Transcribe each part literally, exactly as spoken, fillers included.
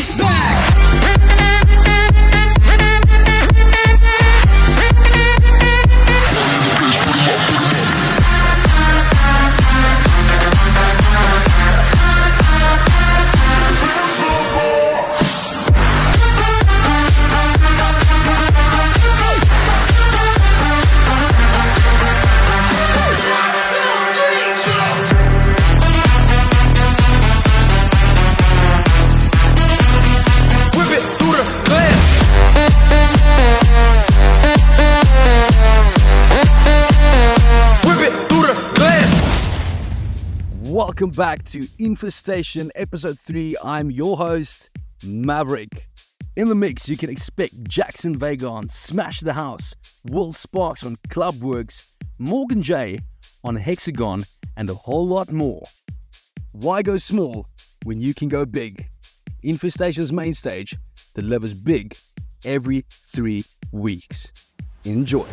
He's back! Welcome back to Infestation episode three. I'm your host, Maverick. In the mix, you can expect Jackson Vega on Smash the House, Will Sparks on Clubworks, Morgan J on Hexagon, and a whole lot more. Why go small when you can go big? Infestation's main stage delivers big every three weeks. Enjoy.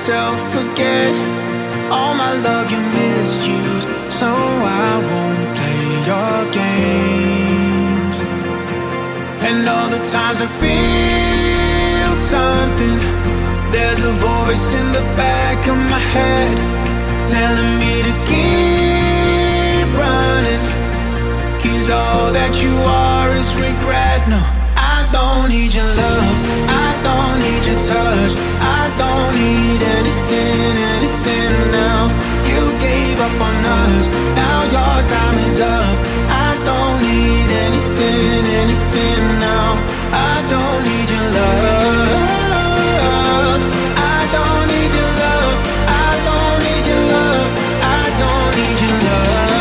myself forget all my love you misused, so I won't play your games. And all the times I feel something, there's a voice in the back of my head telling me to keep running, 'cause all that you are is regret. No, I don't need your love, I don't need your touch, I don't need anything, anything now. You gave up on us, now your time is up. I don't need anything, anything now. I don't need your love, I don't need your love, I don't need your love, I don't need your love.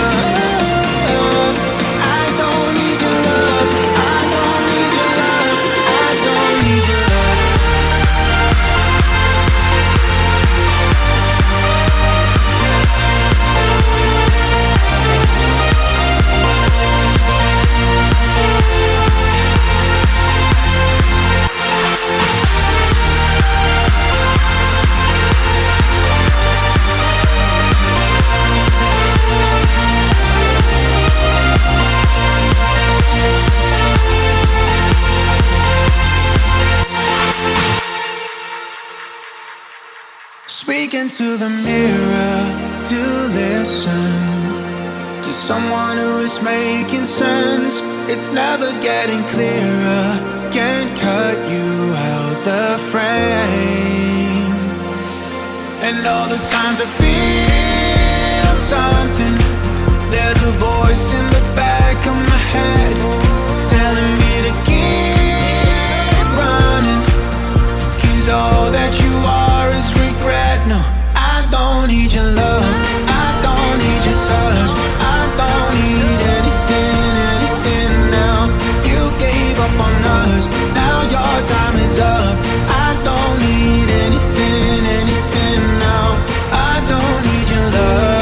Speaking to the mirror to listen to someone who is making sense. It's never getting clearer, can't cut you out the frame. And all the times I feel something, there's a voice in the back of my head telling me to keep running, 'cause all that you are is regret. No, I don't need your love, I don't need your touch, I don't need anything, anything now. You gave up on us, now your time is up. I don't need anything, anything now. I don't need your love.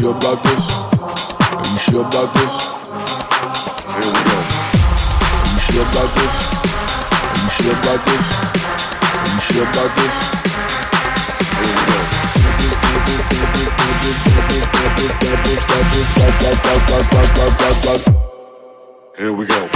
sure about this? Are you sure about this? Here we go. Are you sure about this? Are you sure about this? Are you sure about this? Here we go. Here we go.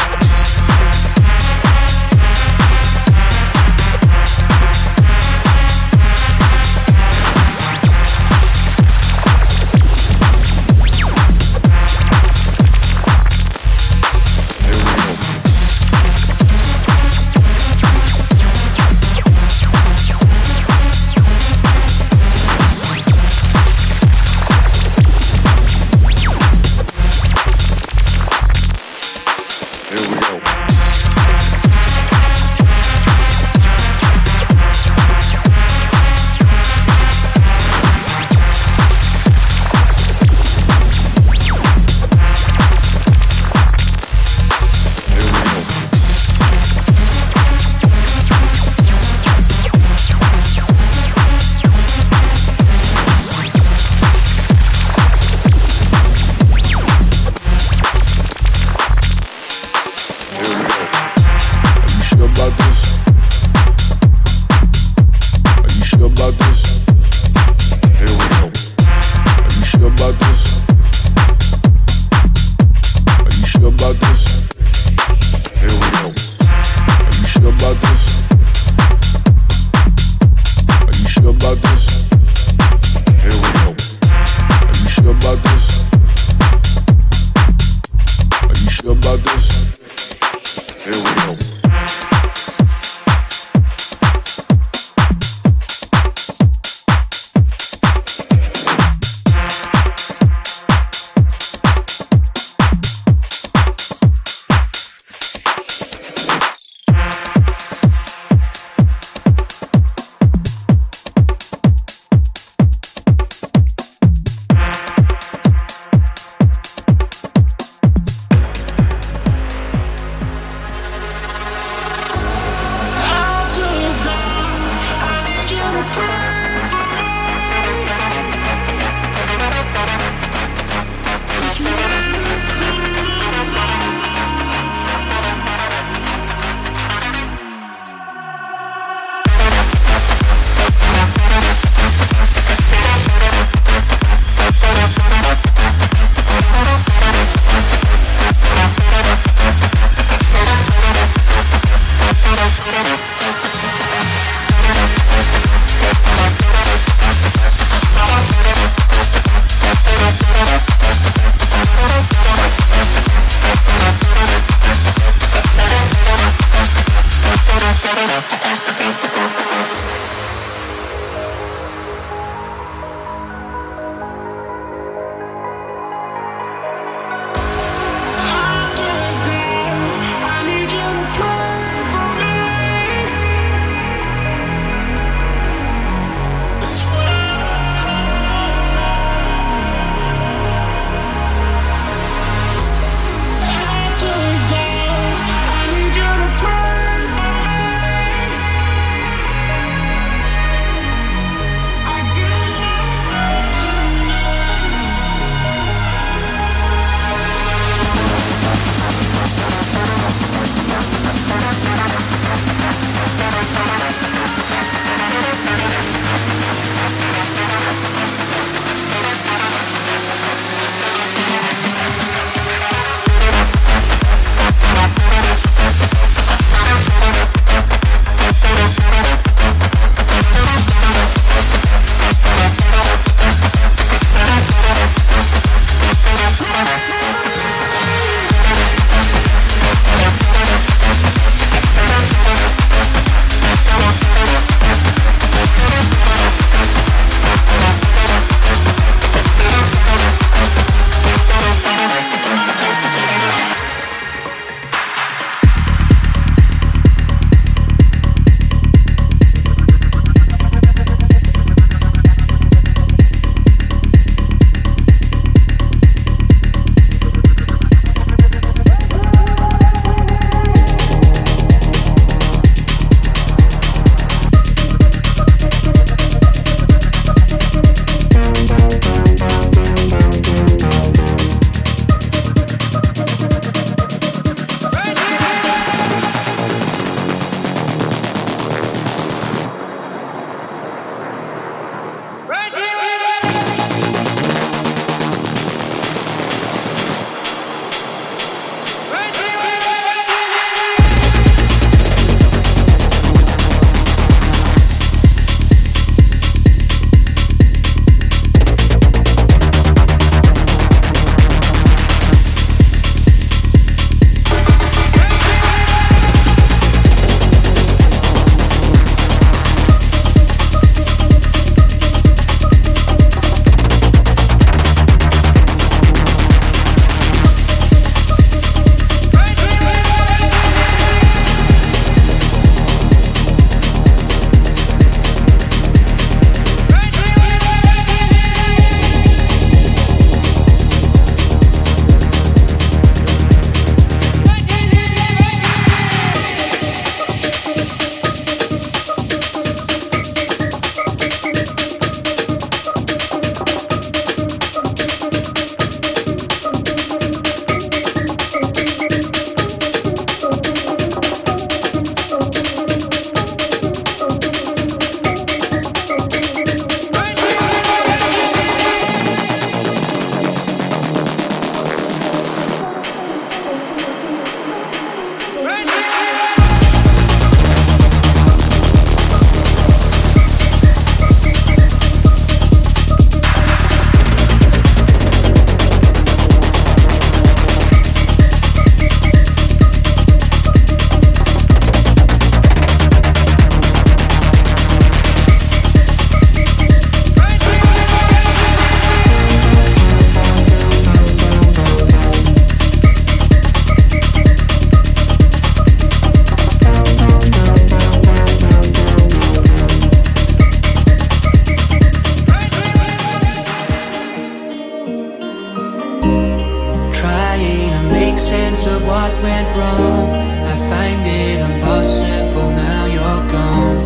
make sense of what went wrong. I find it impossible now you're gone.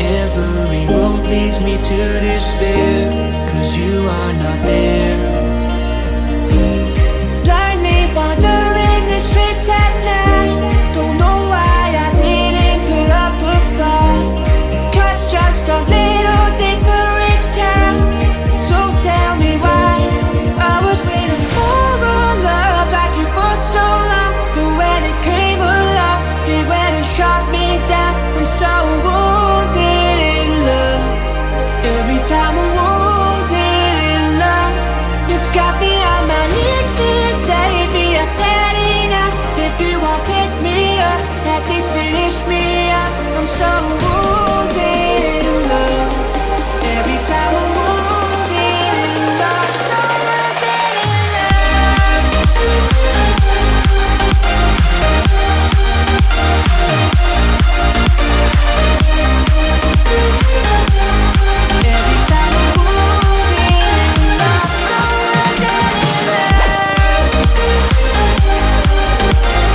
Every road leads me to despair, cause you are not there. Blindly wandering the streets at night, don't know why I didn't put up a fight. Cuts just a little deeper each time, so tell me why. I was waiting for a love like you for so long, but when it came along, it went and shot me down. I'm so wounded in love. Every time I'm wounded in love, it's got me on my knees. Please save me, I've had enough. If you won't pick me up, at least finish me up. I'm so wounded in love. Every time I'm wounded in love, so wounded in love. Every time I'm wounded in love, so wounded in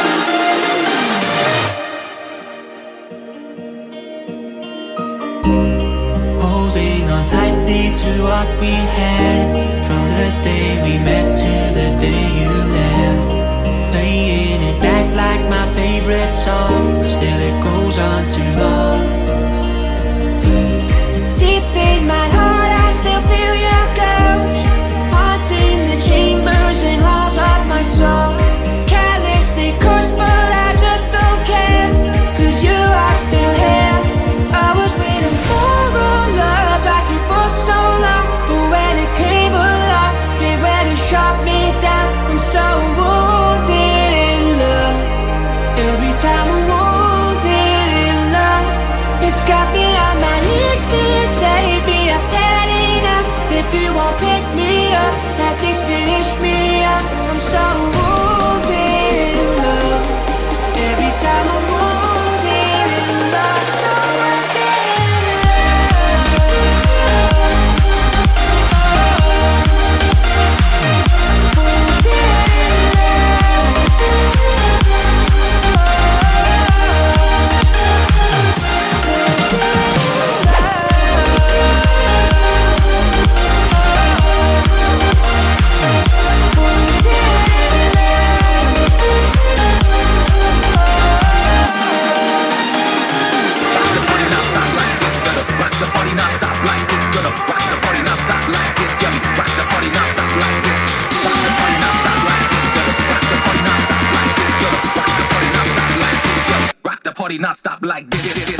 Holding on tightly to what we had, from the day we met to the day you left. Playing it back like my favorite song, still it goes on too long. Deep in my heart I still feel your ghost, haunting the chambers and halls of my soul. Callously cursed but I just don't care, cause you are still here. I was waiting for a love like you for so long, but when it came along, it went and shot me down. I'm so wounded in love. Every time I'm wounded in love, it's got me on my knees. Please save me, I've had enough. If you won't pick me up, at least finish me up. I'm so wounded in love. Every time I'm wounded in love, so wounded in love. Wounded in not stop like this, this, this.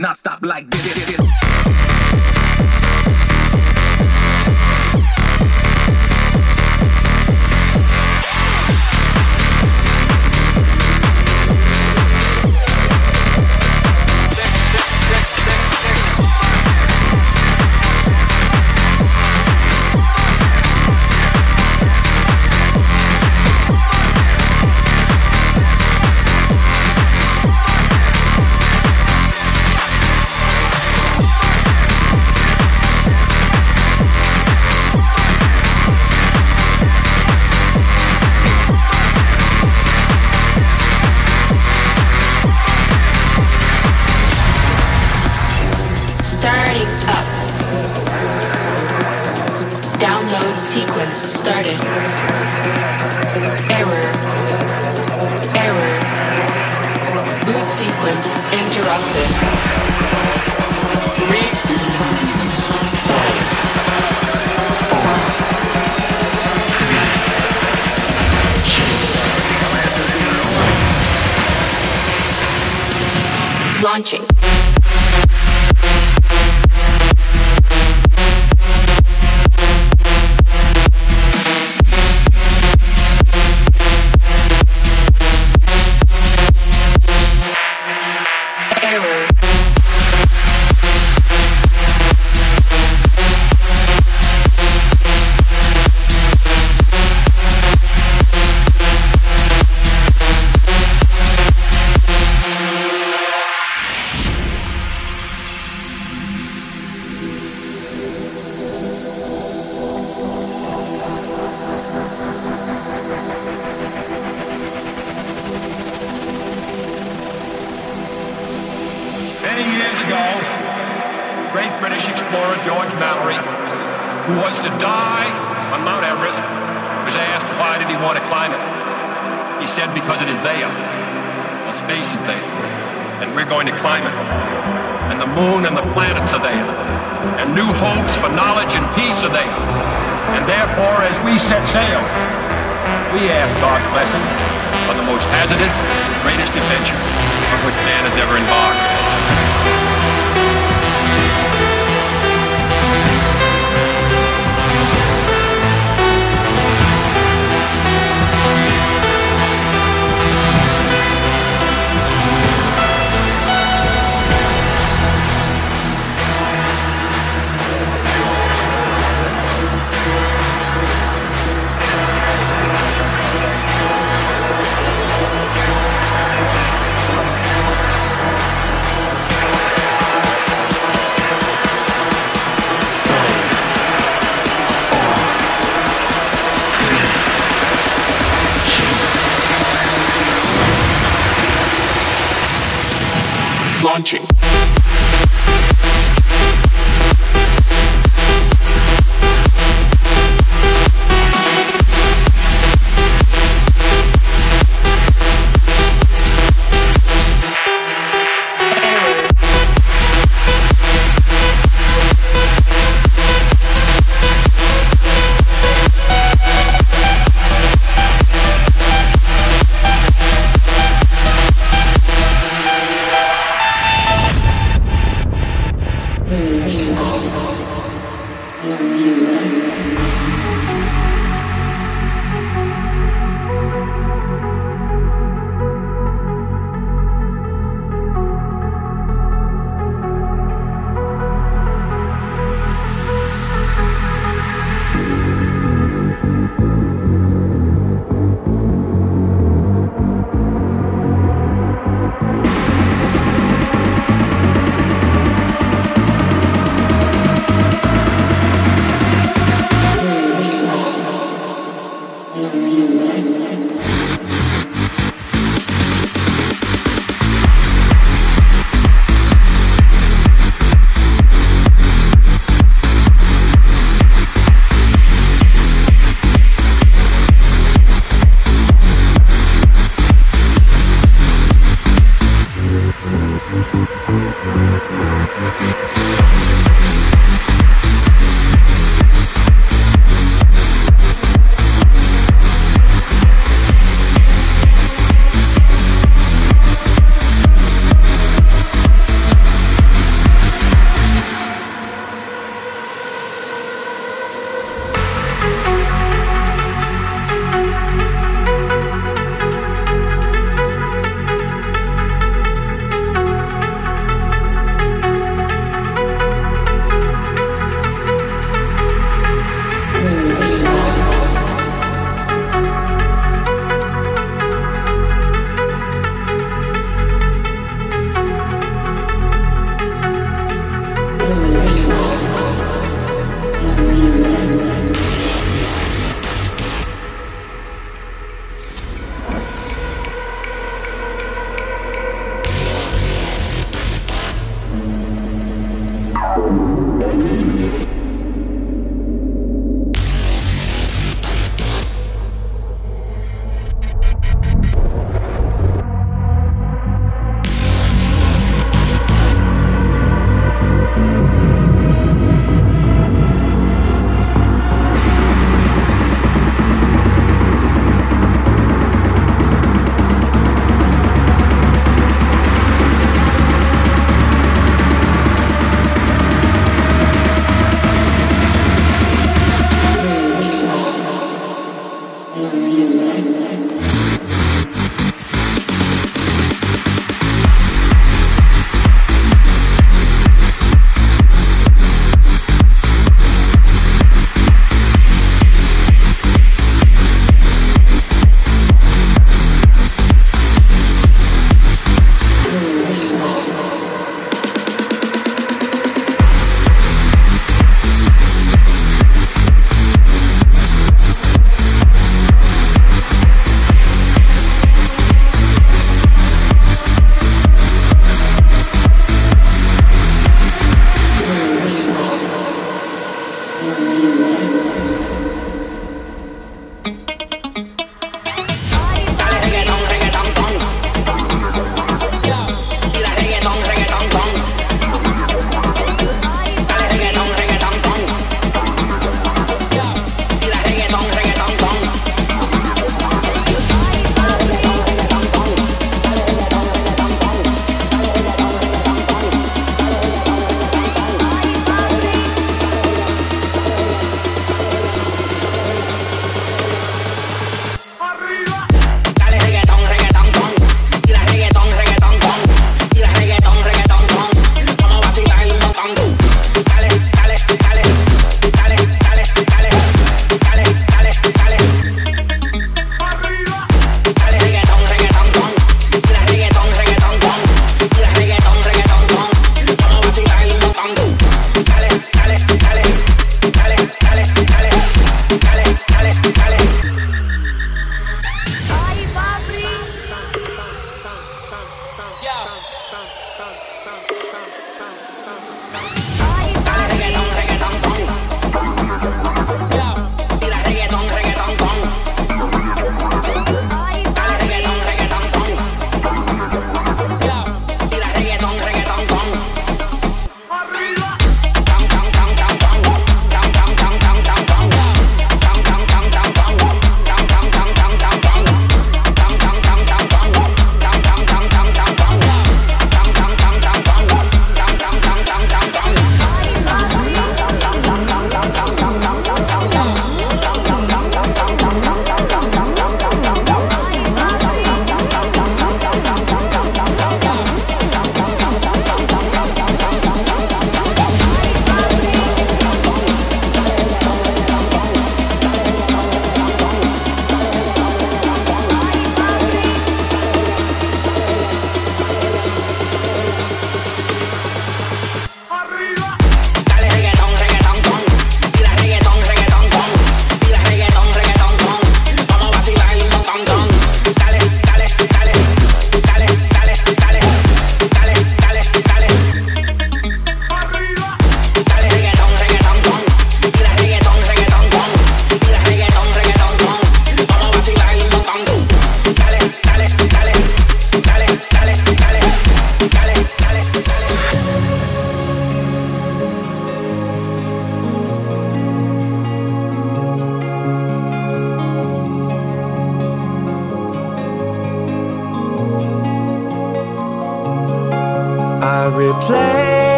Not stop like this, this, this. sequence started. Error. Error. Boot sequence interrupted. Re- Five. Four. Three. Two. Launching.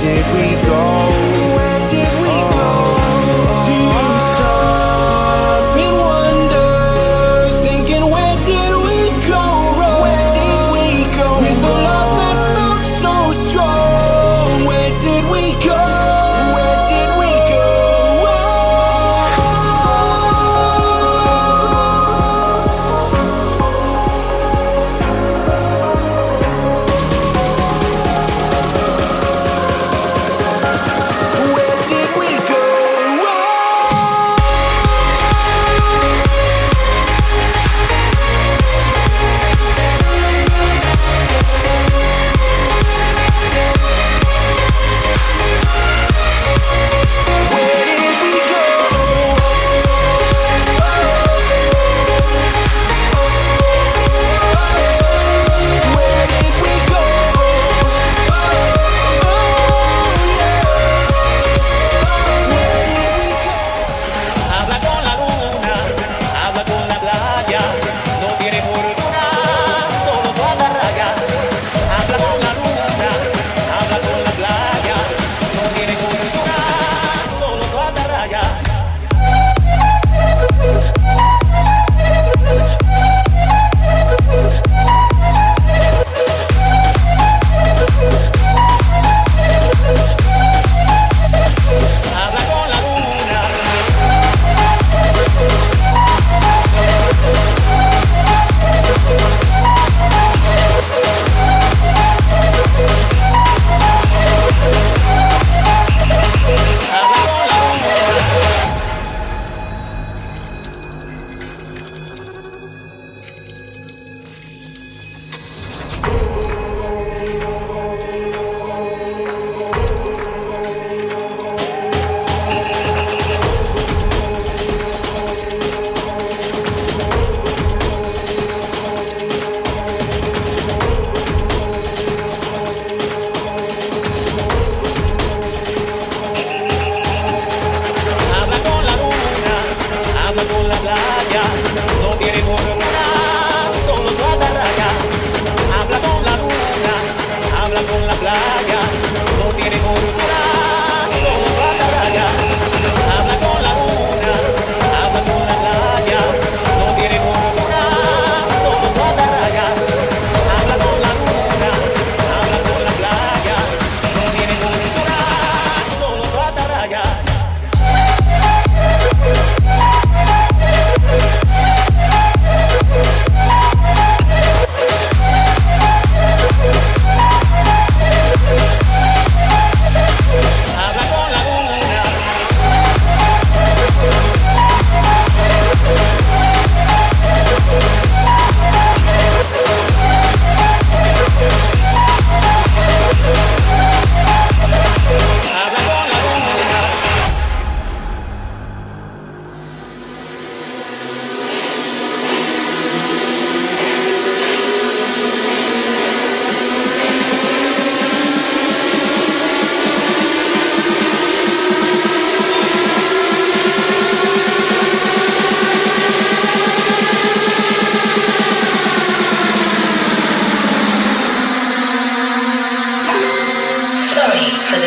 Did we go? Where did we go?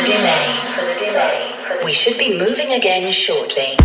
the delay. For the delay. We should be moving again shortly.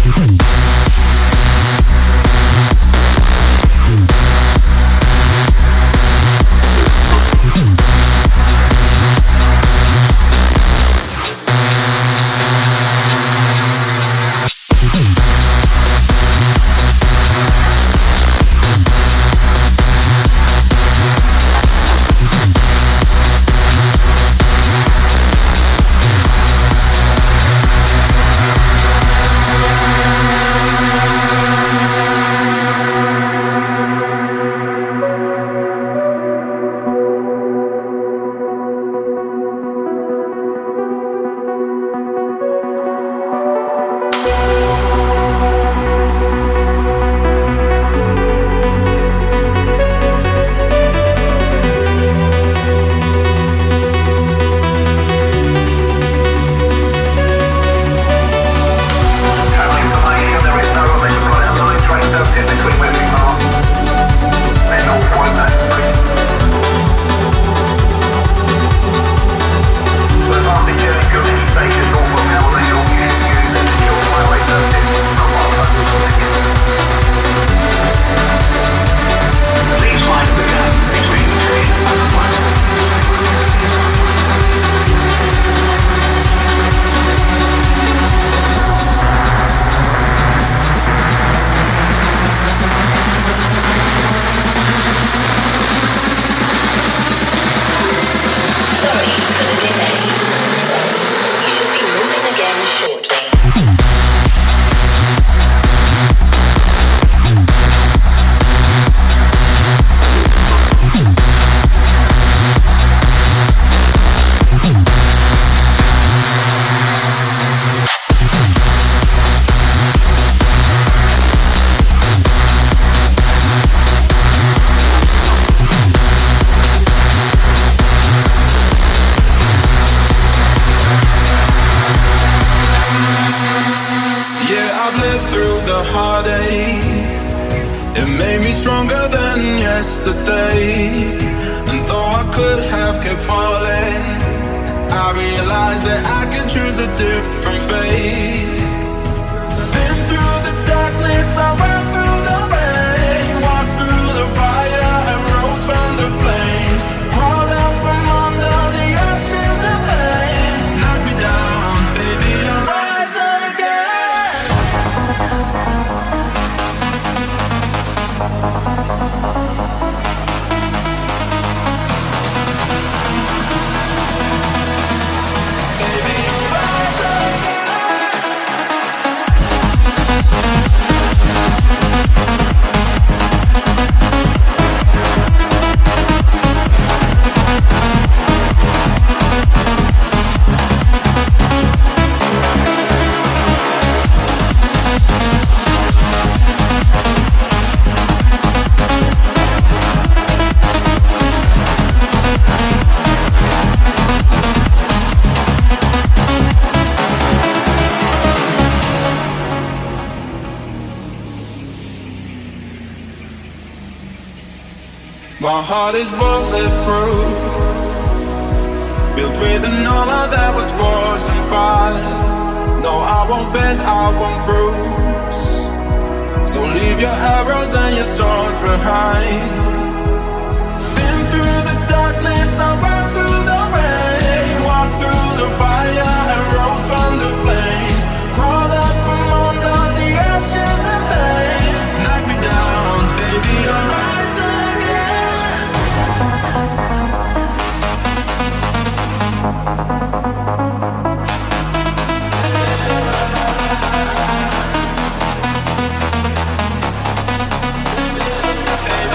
My heart is bulletproof, built within all of that was forged and fire. No, I won't bend, I won't bruise, so leave your arrows and your swords behind. Been through the darkness, I ran through the rain, walked through the fire and rose from the flames. Crawled up from under the ashes and pain. Knock me down, baby, I'll rise again. Baby, I'm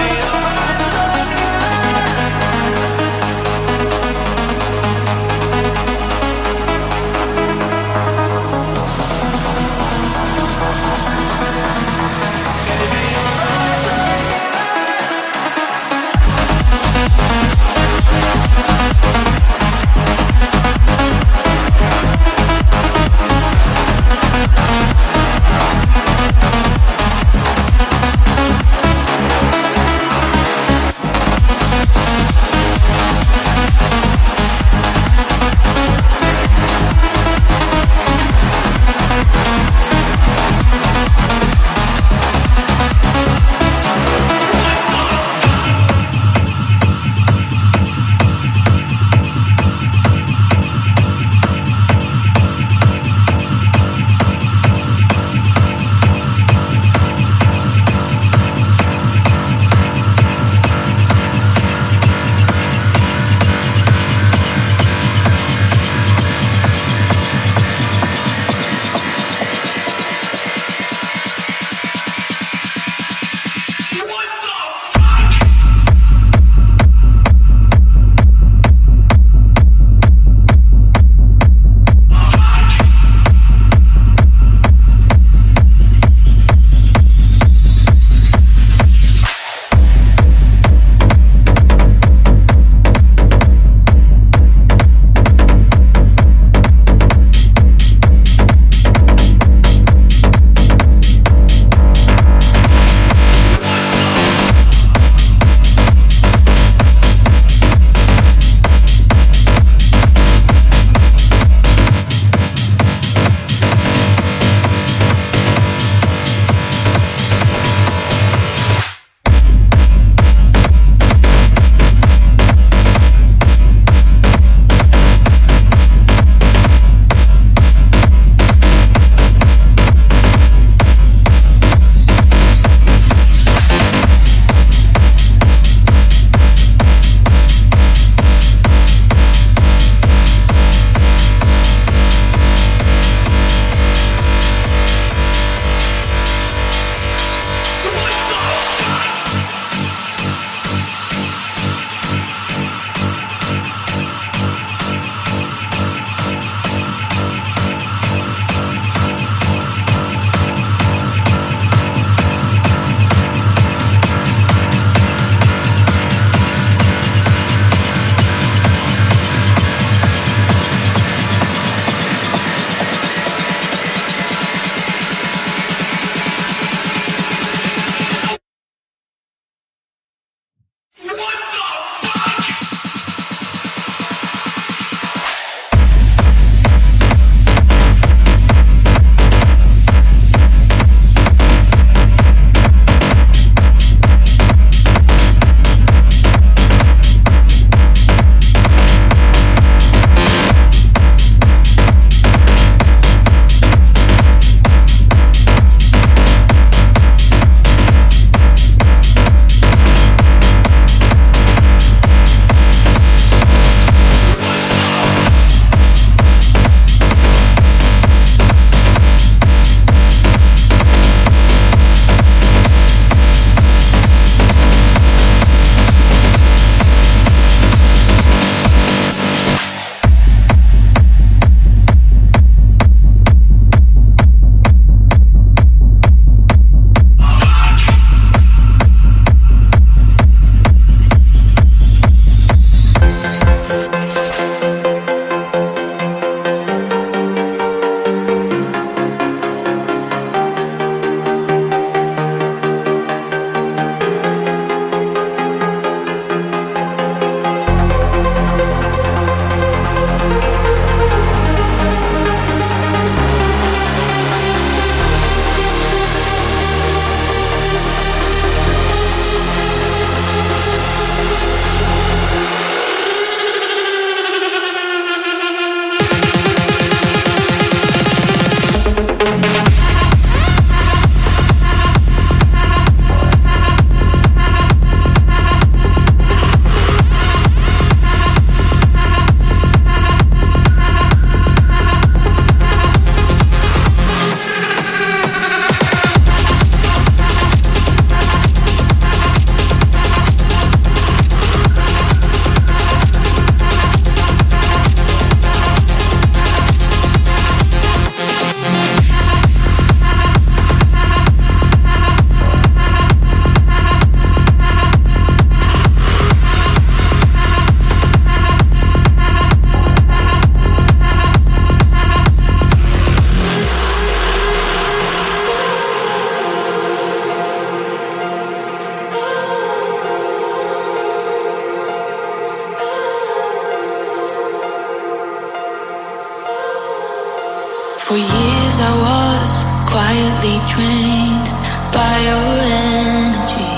For years I was quietly drained by your energy.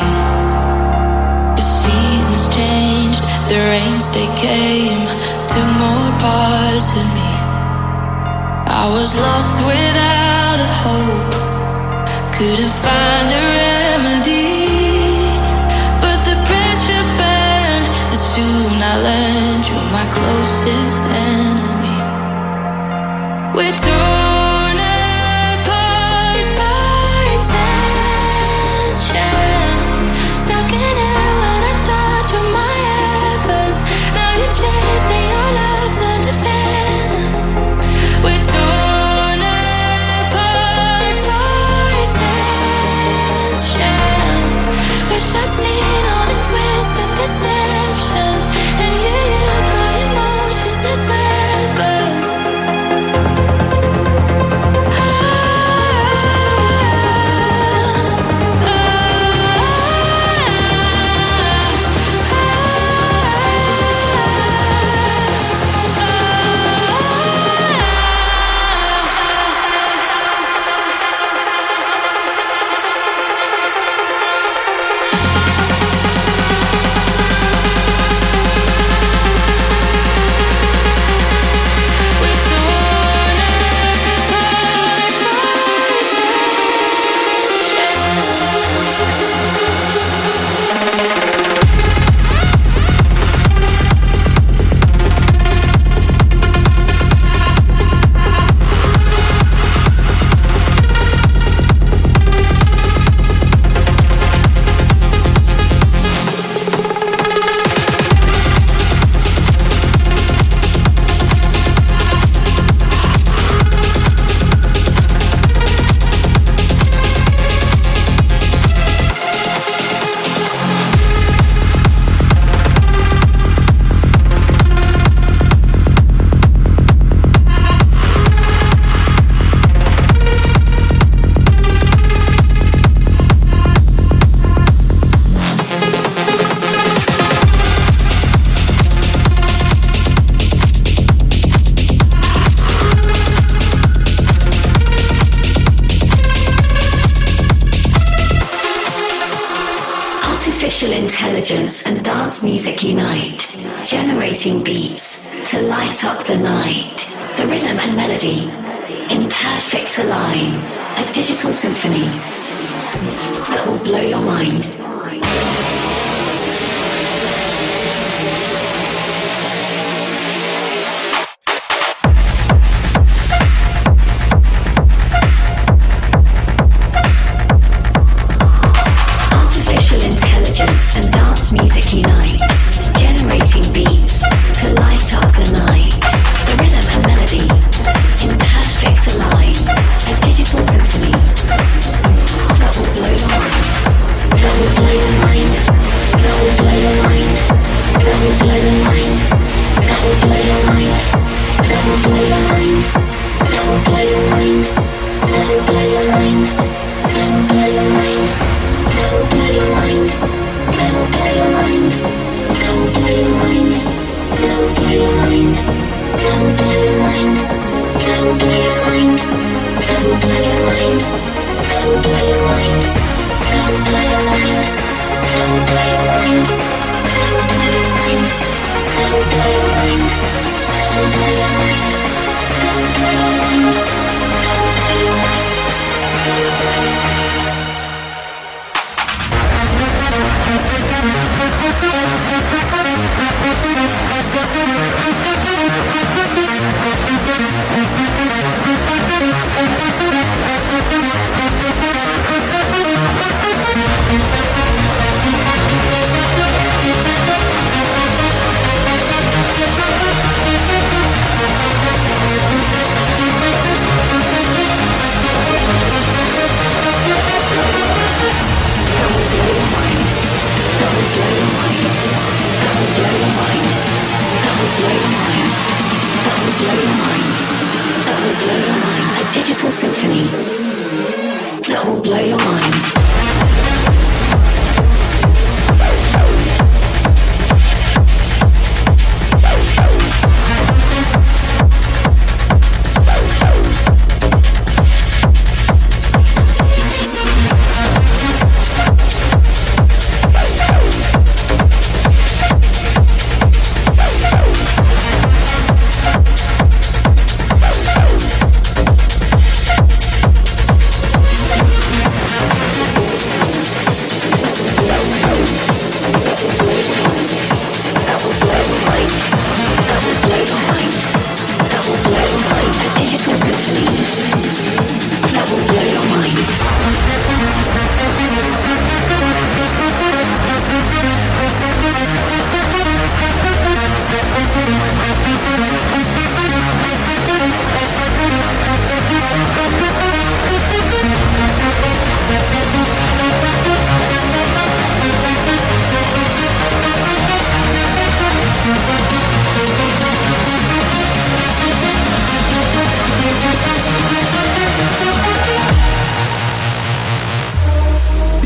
The seasons changed, the rains they came, took more parts of me. I was lost without a hope, couldn't find a remedy. But the pressure burned, and soon I learned you're my closest enemy. We're torn. Music unite, generating beats to light up the night. The rhythm and melody in perfect align. A digital symphony that will blow your mind.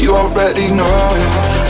you already know it.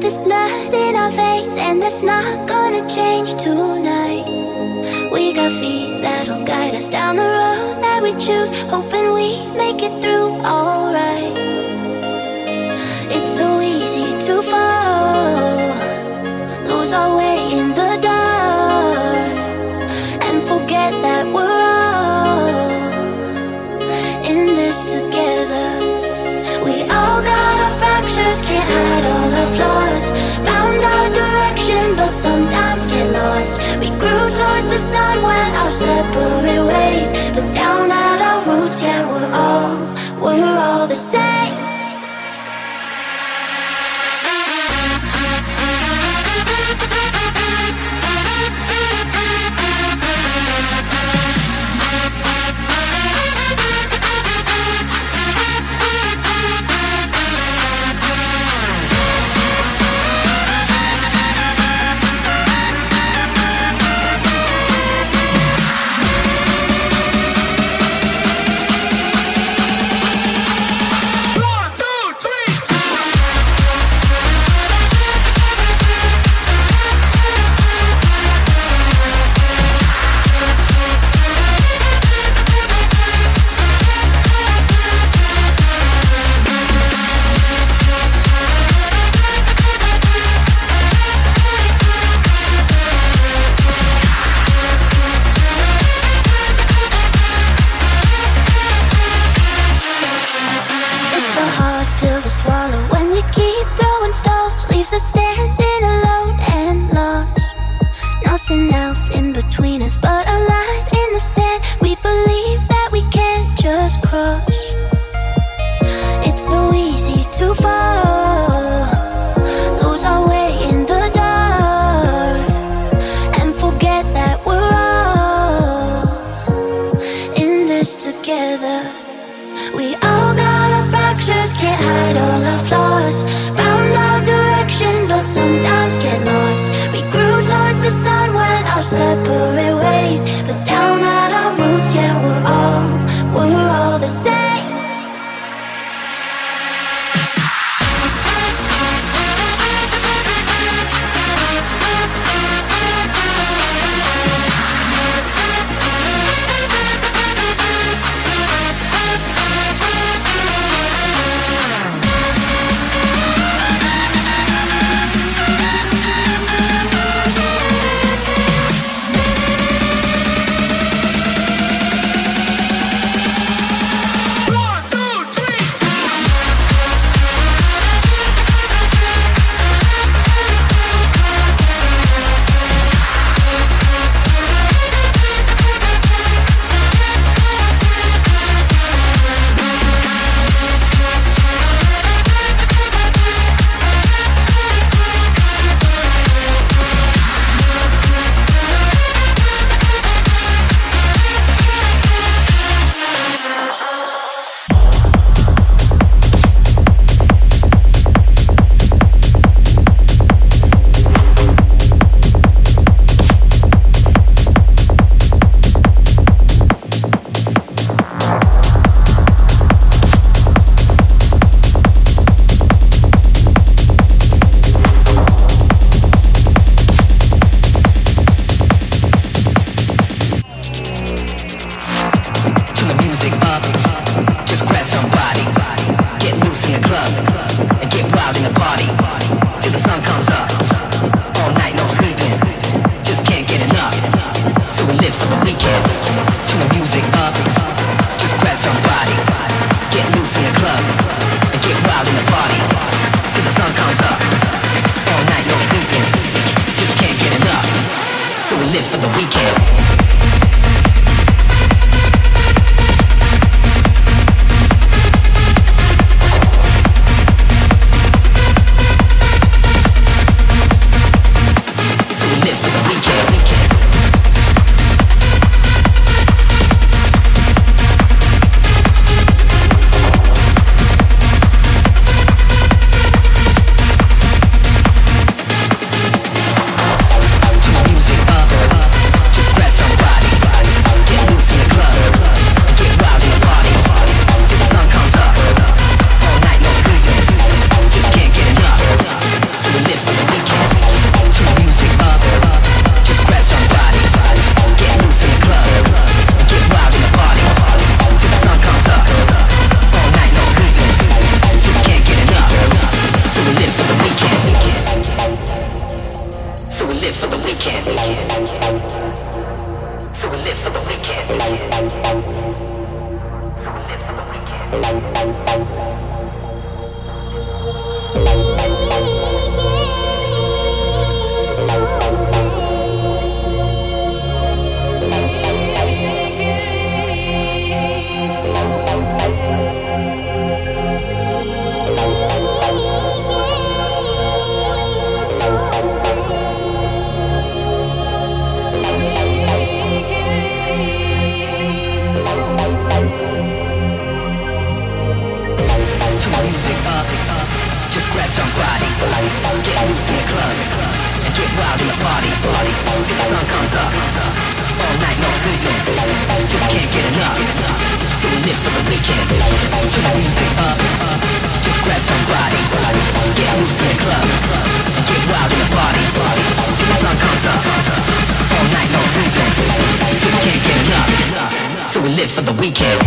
But there's blood in our veins, and that's not gonna change tonight. We got feet that'll guide us down the road that we choose, hoping we make it through alright. It's so easy to fall, lose our way in the dark, and forget that we're all in this together. We all got our fractures, can't hide all our flaws. Found our direction, but sometimes get lost. We grew towards the sun, went our separate ways, but down at our roots, yeah, we're all, we're all the same. Live. the weekend. So we live for the weekend. So we live for the somebody, get loose in the club, and get wild in the party, party, till the sun comes up, all night no sleeping, just can't get enough, so we live for the weekend, turn the music up, just grab somebody, get loose in the club, and get wild in the party, party, till the sun comes up, all night no sleeping, just can't get enough, so we live for the weekend.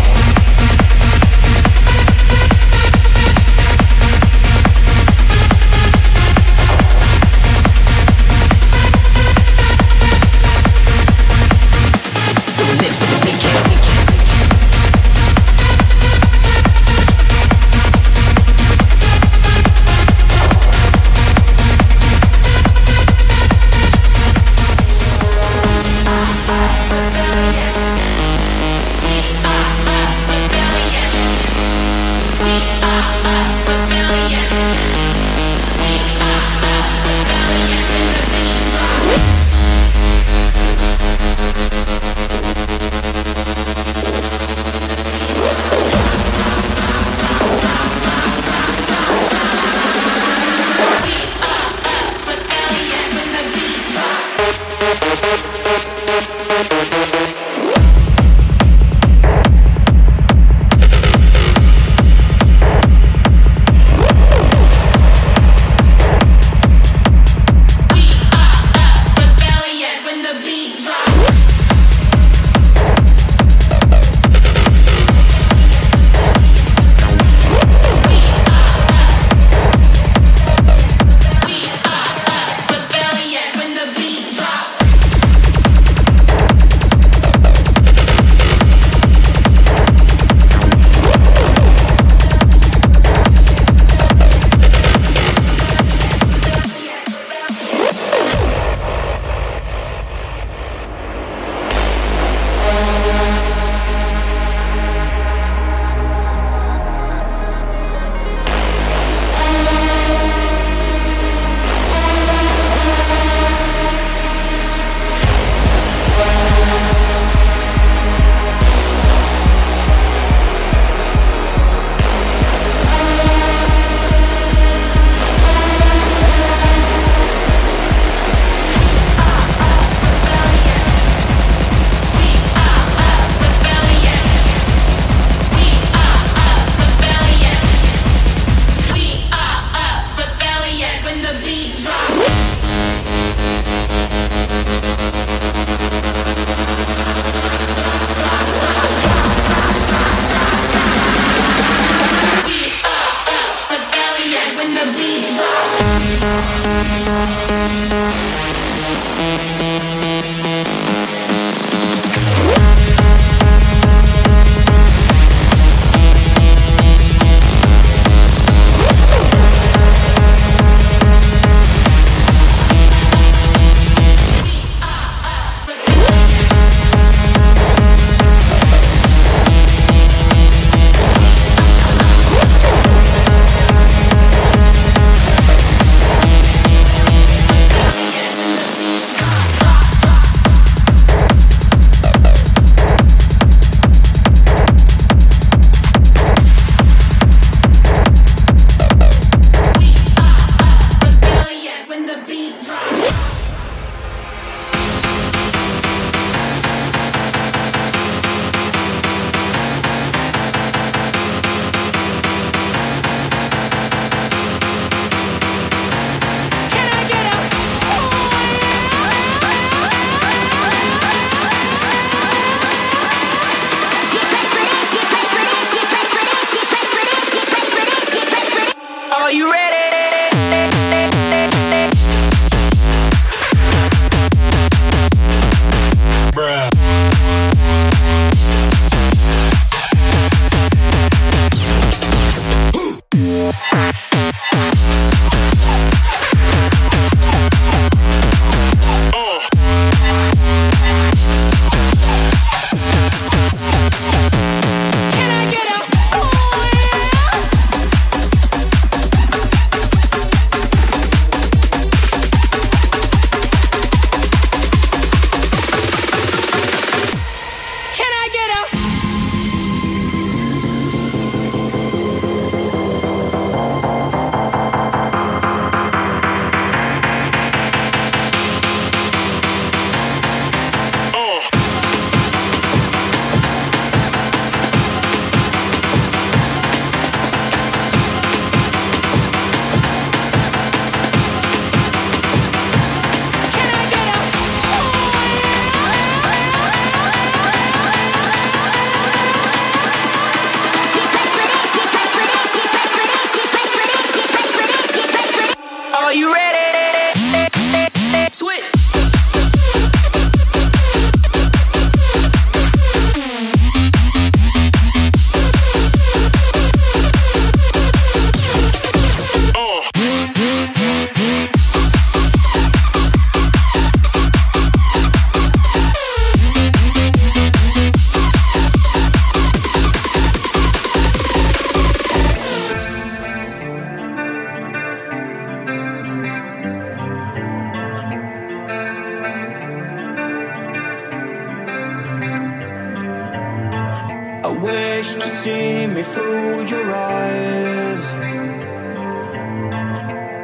wish to see me through your eyes.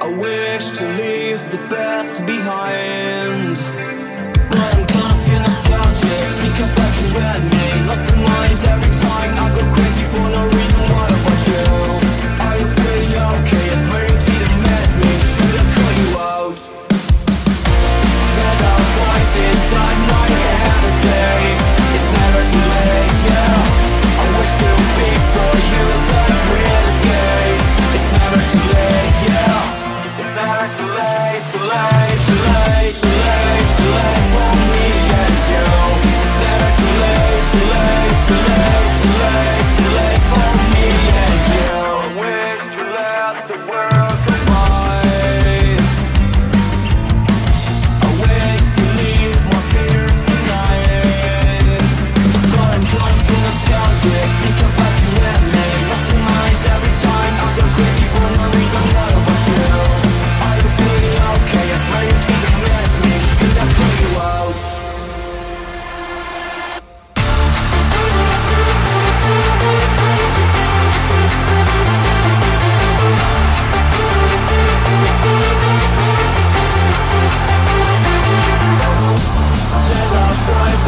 I wish to leave the past behind, but I'm gonna feel nostalgic. Think about you and me, lost in mind every time. I go crazy for no reason, what about you? Are you feeling okay? I swear you didn't mess me, should I call you out? There's a voice inside my head to say it's never too late, yeah. I wish to be for you the real escape. It's never too late, yeah. It's never too late, too late, too late, too late, too late for me and you. It's never too late, too late, too late, too late, too late for me and you. I wish to let the world come by. I wish to leave my fears tonight, but I'm gonna feel nostalgic. Think about you and me, lost in minds every time. I go crazy for no reason, what about you?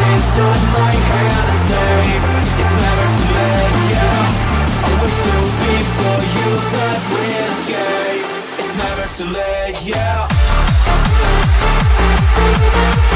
Inside my head I say it's never too late, yeah. I wish to be for you that real escape. It's never too late, yeah.